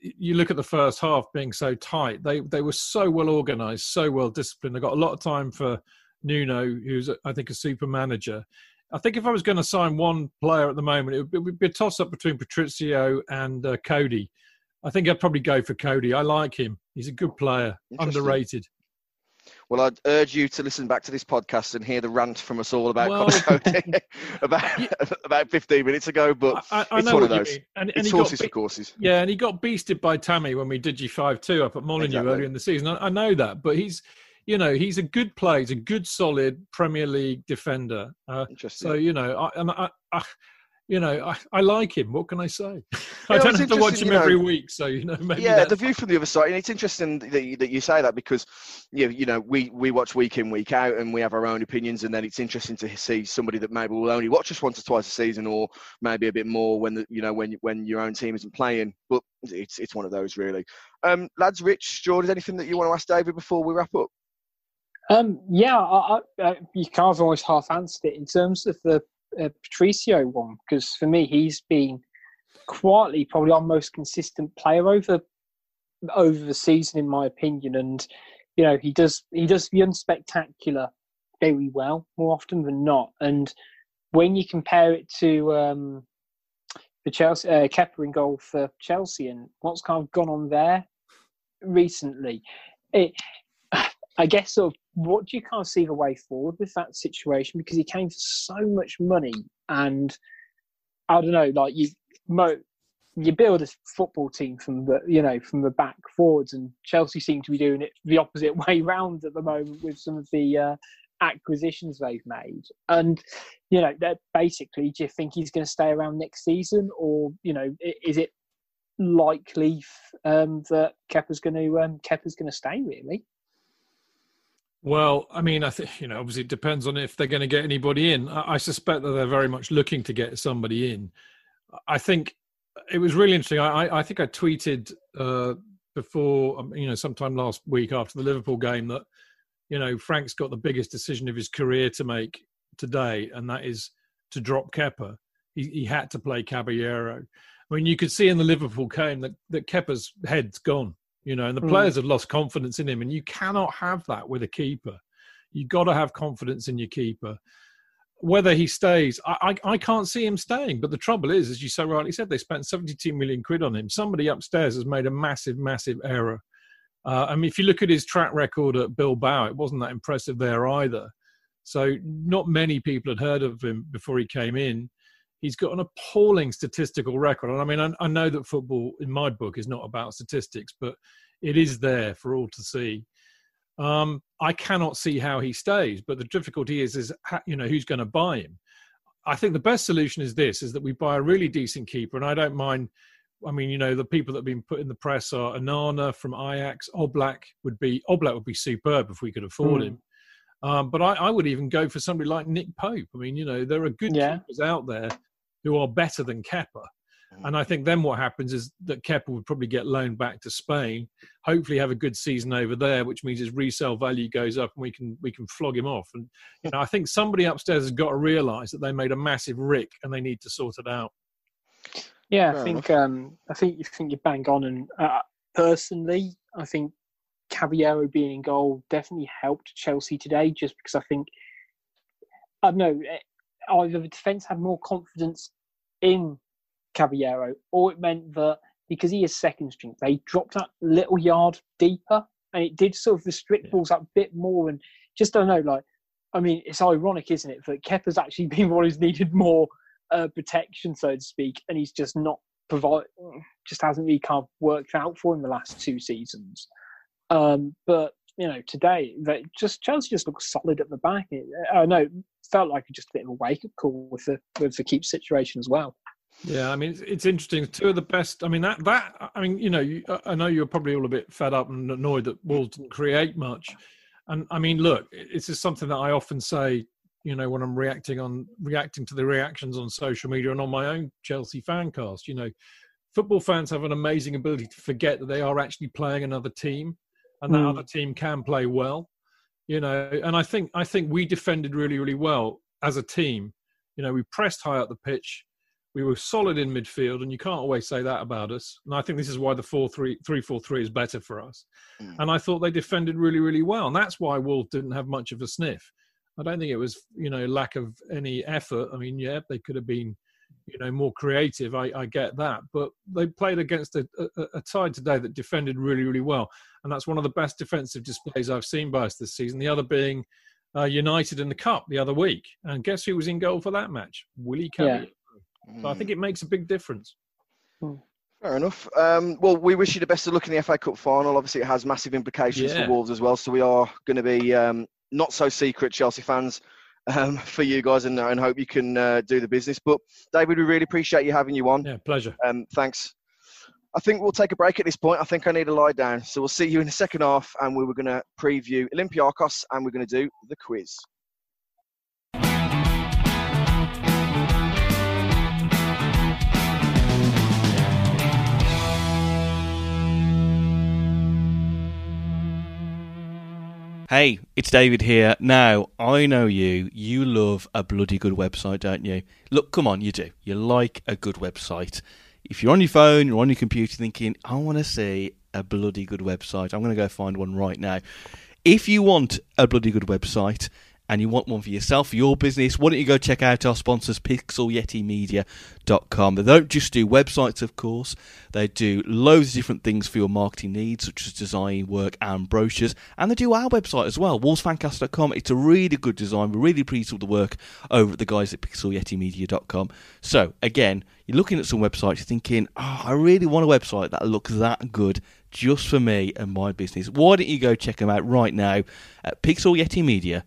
you look at the first half being so tight. They were so well organised, so well disciplined. They got a lot of time for Nuno, who's, I think, a super manager. I think if I was going to sign one player at the moment, it would be a toss-up between Patricio and Coady. I think I'd probably go for Coady. I like him. He's a good player, underrated. Well, I'd urge you to listen back to this podcast and hear the rant from us all about Conor Coady about 15 minutes ago, but I it's one of those. And it's horses for courses. Yeah, and he got beasted by Tammy when we did G5-2 up at Molineux earlier in the season. I know that, but he's, you know, he's a good player. He's a good, solid Premier League defender. Interesting. So, you know, I you know, I like him. What can I say? I don't have to watch him every week, so, you know, maybe. Yeah, the view from the other side. And it's interesting that you say that, because, you know, we watch week in, week out, and we have our own opinions. And then it's interesting to see somebody that maybe will only watch us once or twice a season, or maybe a bit more when your own team isn't playing. But it's one of those, really. Lads, Rich, Jordan, anything that you want to ask David before we wrap up? You kind of always half answered it in terms of the Patricio one, because for me he's been quietly probably our most consistent player over the season, in my opinion. And you know, he does the unspectacular very well more often than not. And when you compare it to the Chelsea Kepa in goal for Chelsea and what's kind of gone on there recently, I guess sort of, what do you kind of see the way forward with that situation? Because he came for so much money, and I don't know, like you build a football team from the back forwards, and Chelsea seem to be doing it the opposite way round at the moment with some of the acquisitions they've made. And you know, that basically, do you think he's going to stay around next season, or you know, is it likely that Kepa's going to stay, really? Well, I mean, I think, you know, obviously it depends on if they're going to get anybody in. I suspect that they're very much looking to get somebody in. I think it was really interesting. I think I tweeted before, you know, sometime last week after the Liverpool game that, you know, Frank's got the biggest decision of his career to make today, and that is to drop Kepa. He had to play Caballero. I mean, you could see in the Liverpool game that Kepa's head's gone. You know, and the players have lost confidence in him, and you cannot have that with a keeper. You've got to have confidence in your keeper. Whether he stays, I can't see him staying. But the trouble is, as you so rightly said, they spent 72 million quid on him. Somebody upstairs has made a massive, massive error. I mean, if you look at his track record at Bilbao, it wasn't that impressive there either. So not many people had heard of him before he came in. He's got an appalling statistical record. And I mean, I know that football, in my book, is not about statistics, but it is there for all to see. I cannot see how he stays, but the difficulty is you know, who's going to buy him? I think the best solution is that we buy a really decent keeper. And I don't mind, I mean, you know, the people that have been put in the press are Anana from Ajax. Oblak would be superb if we could afford him. But I would even go for somebody like Nick Pope. I mean, you know, there are good keepers out there who are better than Kepa. And I think then what happens is that Kepa would probably get loaned back to Spain, hopefully have a good season over there, which means his resale value goes up and we can flog him off. And you know, I think somebody upstairs has got to realise that they made a massive rick and they need to sort it out. Yeah, I think you're bang on. And personally, I think Caballero being in goal definitely helped Chelsea today, just because I think, I don't know, either the defence had more confidence in Caballero, or it meant that because he is second string, they dropped that little yard deeper, and it did sort of restrict balls up a bit more. And just, I don't know, like, I mean, it's ironic, isn't it, that Kepa's actually been one who's needed more protection, so to speak, and he's just not just hasn't really kind of worked out for him the last two seasons. But you know, today Chelsea just looked solid at the back. I know, felt like just a bit of a wake up call with the keep situation as well. Yeah, I mean, it's interesting. Two of the best. I mean, I know you're probably all a bit fed up and annoyed that Wolves didn't create much. And I mean, look, this is something that I often say, you know, when I'm reacting to the reactions on social media and on my own Chelsea Fancast. You know, football fans have an amazing ability to forget that they are actually playing another team. And that other team can play well, you know. And I think we defended really, really well as a team. You know, we pressed high up the pitch. We were solid in midfield, and you can't always say that about us. And I think this is why the 3-4-3 is better for us. And I thought they defended really, really well. And that's why Wolves didn't have much of a sniff. I don't think it was, you know, lack of any effort. I mean, yeah, they could have been, you know, more creative. I get that. But they played against a side today that defended really, really well. And that's one of the best defensive displays I've seen by us this season. The other being United in the Cup the other week. And guess who was in goal for that match? Willie Caballero. Yeah. So I think it makes a big difference. Fair enough. Well, we wish you the best of luck in the FA Cup final. Obviously, it has massive implications for Wolves as well. So we are going to be not so secret Chelsea fans. for you guys, and hope you can do the business. But David, we really appreciate you having you on. Yeah, pleasure. Thanks. I think we'll take a break at this point. I think I need a lie down. So we'll see you in the second half, and we were going to preview Olympiacos, and we're going to do the quiz. Hey, it's David here. Now, I know you love a bloody good website, don't you? Look, come on, you do. You like a good website. If you're on your phone, you're on your computer thinking, I want to see a bloody good website, I'm going to go find one right now. If you want a bloody good website and you want one for yourself, for your business, why don't you go check out our sponsors, pixelyetimedia.com. They don't just do websites, of course. They do loads of different things for your marketing needs, such as design work and brochures. And they do our website as well, wolvesfancast.com. It's a really good design. We're really pleased with the work over at the guys at pixelyetimedia.com. So, again, you're looking at some websites, you're thinking, oh, I really want a website that looks that good just for me and my business. Why don't you go check them out right now at pixelyetimedia.com.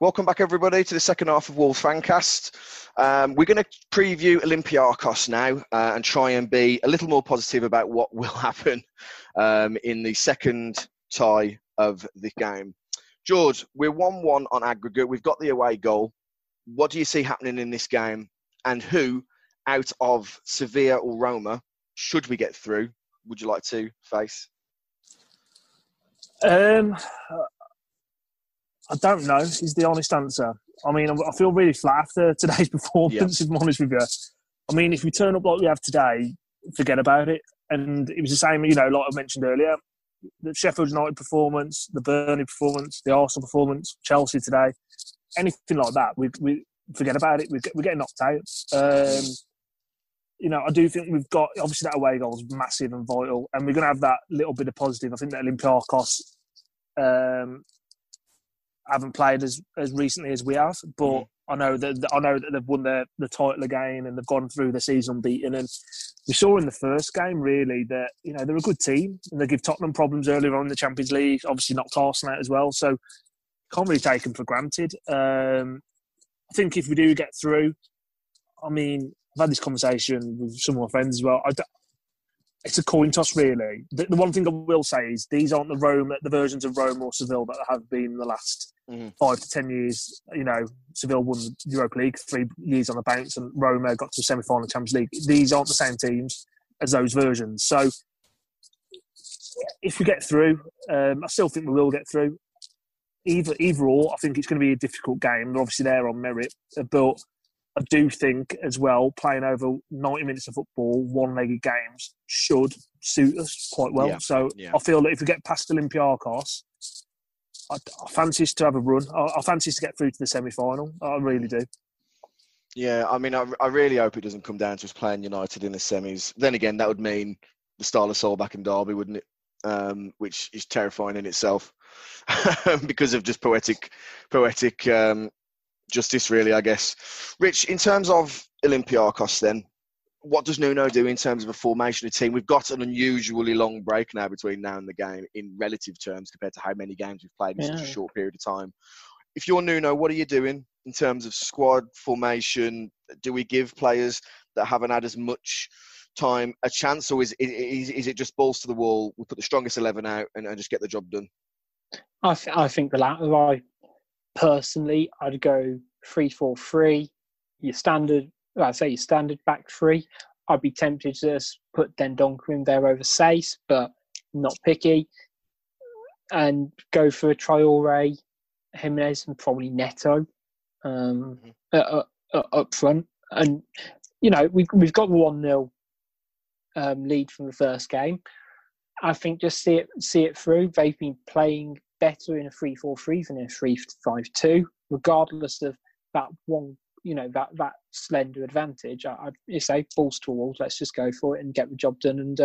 Welcome back, everybody, to the second half of Wolves Fancast. We're going to preview Olympiacos now and try and be a little more positive about what will happen in the second tie of the game. George, we're 1-1 on aggregate. We've got the away goal. What do you see happening in this game? And who, out of Sevilla or Roma, should we get through? Would you like to face? I don't know is the honest answer. I mean, I feel really flat after today's performance, if I'm honest with you. I mean, if we turn up like we have today, forget about it. And it was the same, you know, like I mentioned earlier, the Sheffield United performance, the Burnley performance, the Arsenal performance, Chelsea today, anything like that, we forget about it. We're getting knocked out. You know, I do think we've got, obviously that away goal is massive and vital, and we're going to have that little bit of positive. I think that Olympiacos haven't played as recently as we have, but I know that they've won the title again, and they've gone through the season unbeaten. And we saw in the first game really that, you know, they're a good team, and they give Tottenham problems earlier on in the Champions League. Obviously knocked Arsenal out as well, so can't really take them for granted. I think if we do get through, I mean, I've had this conversation with some of my friends as well. It's a coin toss, really. The one thing I will say is these aren't the versions of Rome or Seville that have been in the last 5 to 10 years. You know, Seville won the Europa League 3 years on the bounce, and Roma got to semi-final Champions League. These aren't the same teams as those versions. So, if we get through, I still think we will get through. Either or, I think it's going to be a difficult game. They're obviously there on merit, but I do think as well, playing over 90 minutes of football, one-legged games should suit us quite well. Yeah, so yeah. I feel that if we get past Olympiacos, I fancy us to have a run. I fancy us to get through to the semi-final. I really do. Yeah, I mean, I really hope it doesn't come down to us playing United in the semis. Then again, that would mean the style of Solbakken and Derby, wouldn't it? Which is terrifying in itself because of just poetic justice, really, I guess. Rich, in terms of Olympiacos then, what does Nuno do in terms of a formation of team? We've got an unusually long break now between now and the game in relative terms compared to how many games we've played in such a short period of time. If you're Nuno, what are you doing in terms of squad formation? Do we give players that haven't had as much time a chance, or is it just balls to the wall, we put the strongest 11 out and just get the job done? I think the latter. I personally, I'd go 3-4-3, your standard back three. I'd be tempted to just put Dendoncker in there over Sace, but not picky. And go for Traore, Jimenez, and probably Neto up front. And, you know, we've got the 1-0 lead from the first game. I think just see it through. They've been playing better in a 3-4-3 than in a 3-5-2, regardless of that one, you know, that slender advantage. I say balls to walls. Let's just go for it and get the job done, and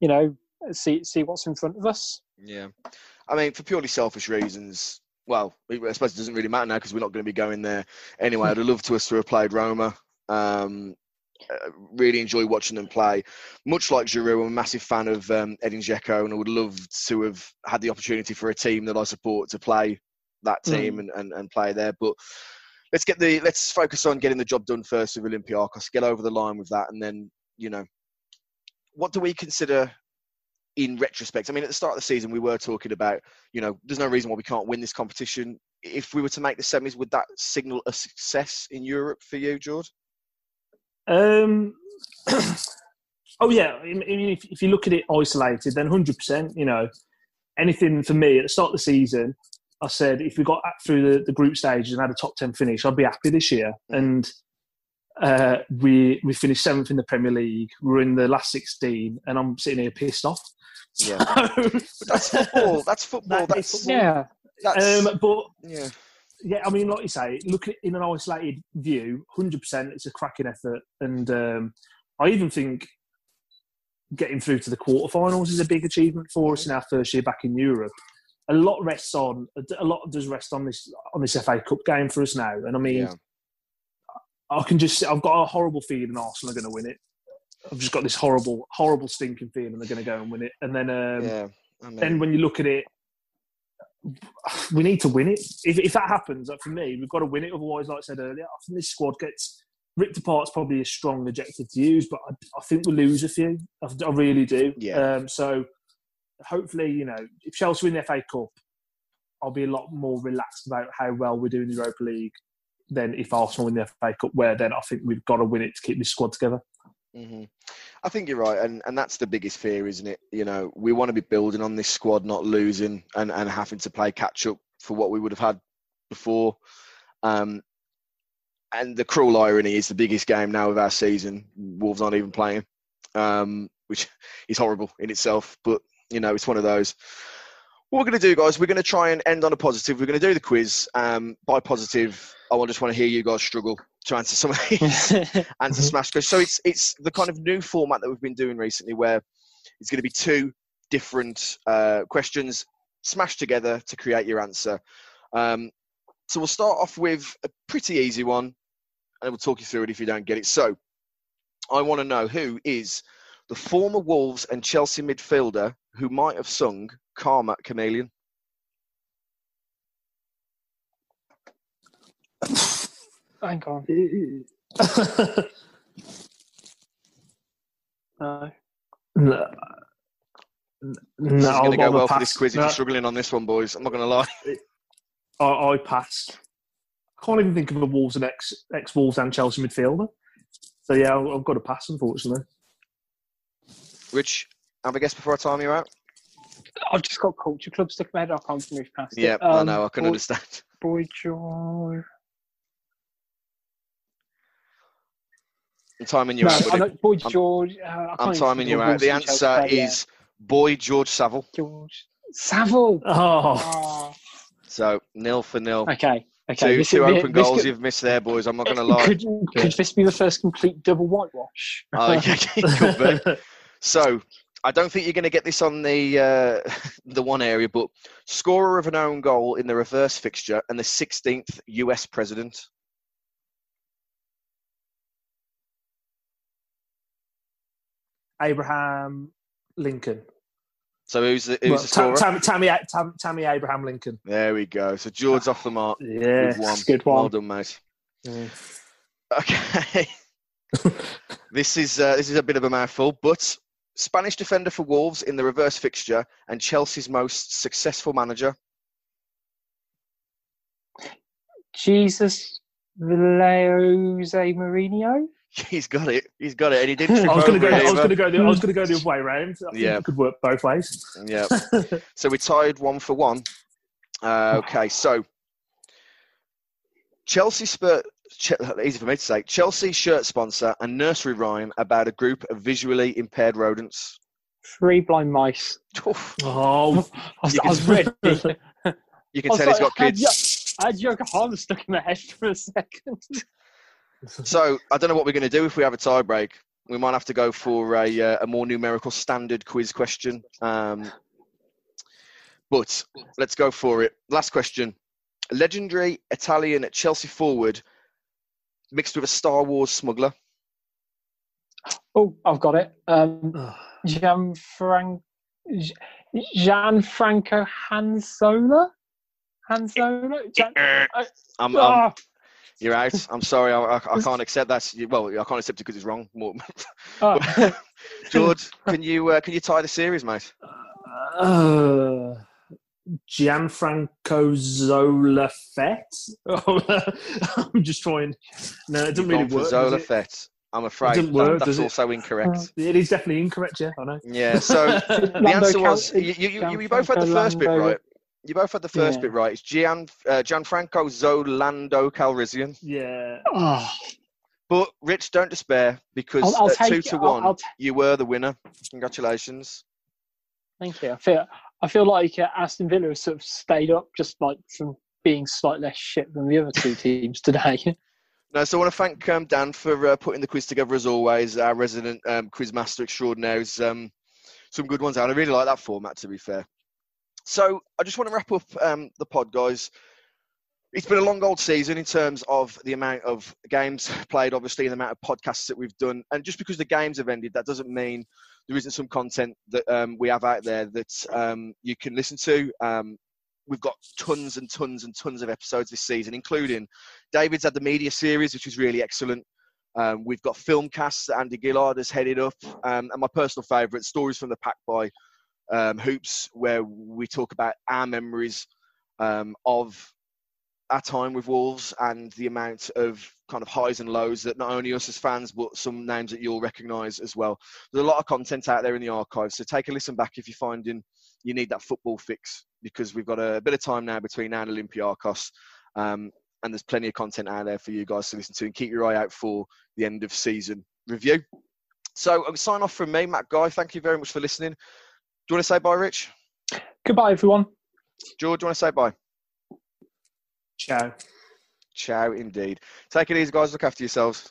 you know, see what's in front of us. Yeah, I mean, for purely selfish reasons. Well, I suppose it doesn't really matter now because we're not going to be going there anyway. I'd have loved us to have played Roma. Really enjoy watching them play. Much like Giroud, I'm a massive fan of Edin Dzeko, and I would love to have had the opportunity for a team that I support to play that team and play there. But let's focus on getting the job done first with Olympiacos, get over the line with that, and then, you know, what do we consider in retrospect? I mean, at the start of the season, we were talking about, you know, there's no reason why we can't win this competition. If we were to make the semis, would that signal a success in Europe for you, George? Oh, yeah. I mean, if you look at it isolated, then 100%, you know, anything for me at the start of the season, I said if we got through the group stages and had a top 10 finish, I'd be happy this year. And we finished 7th in the Premier League. We're in the last 16, and I'm sitting here pissed off. Yeah, but that's football. That's football. Yeah. I mean, like you say, look at in an isolated view, 100%, it's a cracking effort, and I even think getting through to the quarterfinals is a big achievement for us in our first year back in Europe. A lot does rest on this FA Cup game for us now, and I mean, I've got a horrible feeling Arsenal are going to win it. I've just got this horrible stinking feeling they're going to go and win it, and then then when you look at it, we need to win it. If that happens, like for me, we've got to win it. Otherwise, like I said earlier, I think this squad gets ripped apart. It's probably a strong adjective to use, but I think we'll lose a few. I really do. Yeah. So hopefully, you know, if Chelsea win the FA Cup, I'll be a lot more relaxed about how well we're doing in the Europa League than if Arsenal win the FA Cup, where then I think we've got to win it to keep this squad together. Mm-hmm. I think you're right, and that's the biggest fear, isn't it? You know, we want to be building on this squad, not losing and having to play catch up for what we would have had before. And the cruel irony is the biggest game now of our season, Wolves aren't even playing, which is horrible in itself. But you know, it's one of those. What we're going to do, guys, we're going to try and end on a positive. We're going to do the quiz. By positive, I just want to hear you guys struggle to answer some of these answer smash questions. So it's the kind of new format that we've been doing recently, where it's going to be two different questions smashed together to create your answer. So we'll start off with a pretty easy one, and we'll talk you through it if you don't get it. So I want to know who is the former Wolves and Chelsea midfielder who might have sung Karma Chameleon. Hang on. No. This is going to go well for this quiz if you're struggling on this one, boys. I'm not going to lie. I pass. I can't even think of a Wolves and ex-Wolves and Chelsea midfielder. So, yeah, I've got to pass, unfortunately. Rich, have a guess before I time you out? I've just got culture club stuck in my head. I can't move past it. Yeah, I know. I can understand. Boy George. I'm timing you out. Boy George. I'm timing you out. The answer is Boy George Savile. George Savile. Oh. So 0-0. Okay. Two open goals you've missed there, boys. I'm not going to lie. Could this be the first complete double whitewash? Could be. So, I don't think you're going to get this on the one area, but scorer of an own goal in the reverse fixture and the 16th US president. Abraham Lincoln. So who's the scorer? Tammy Abraham Lincoln. There we go. So George's off the mark. Yeah, good one. Well done, mate. Yeah. Okay. This is a bit of a mouthful, but Spanish defender for Wolves in the reverse fixture and Chelsea's most successful manager. Jesus Jose Mourinho. He's got it, and he didn't. I was going to go the other way round. It could work both ways. Yeah. So we're tied 1-1. Okay, so easy for me to say. Chelsea shirt sponsor and nursery rhyme about a group of visually impaired rodents. Three blind mice. Oof. Oh, I was ready. You can tell he's got kids. I had Yokohama stuck in my head for a second. So I don't know what we're going to do if we have a tie break. We might have to go for a more numerical standard quiz question. But let's go for it. Last question. Legendary Italian Chelsea forward mixed with a Star Wars smuggler. Oh, I've got it. Gianfranco Hansola? Hands down. You're out. I'm sorry. I can't accept that. Well, I can't accept it because it's wrong. Oh. George, can you tie the series, mate? Gianfranco Zola Fett. I'm just trying. No, it doesn't really work. Zola Fett. I'm afraid that's also incorrect. It is definitely incorrect. Yeah, I know. Yeah. So the answer was you both had the first bit right. You both had the first bit right. It's Gianfranco Zolando Calrissian. Yeah. Oh. But, Rich, don't despair, because I'll at 2-1, you were the winner. Congratulations. Thank you. I feel like Aston Villa has sort of stayed up just like from being slightly less shit than the other two teams today. No, so I want to thank Dan for putting the quiz together, as always, our resident quiz master extraordinaire. Some good ones out. I really like that format, to be fair. So I just want to wrap up the pod, guys. It's been a long old season in terms of the amount of games played, obviously, and the amount of podcasts that we've done. And just because the games have ended, that doesn't mean there isn't some content that we have out there that you can listen to. We've got tons and tons and tons of episodes this season, including David's had the media series, which is really excellent. We've got film casts that Andy Gillard has headed up. And my personal favourite, Stories from the Pack by Hoops, where we talk about our memories of our time with Wolves and the amount of kind of highs and lows that not only us as fans, but some names that you'll recognise as well. There's a lot of content out there in the archives, so take a listen back if you're finding you need that football fix, because we've got a bit of time now between now and Olympiacos, and there's plenty of content out there for you guys to listen to, and keep your eye out for the end of season review. So I'll sign off from me, Matt Guy. Thank you very much for listening. Do you want to say bye, Rich? Goodbye, everyone. George, do you want to say bye? Ciao. Ciao, indeed. Take it easy, guys. Look after yourselves.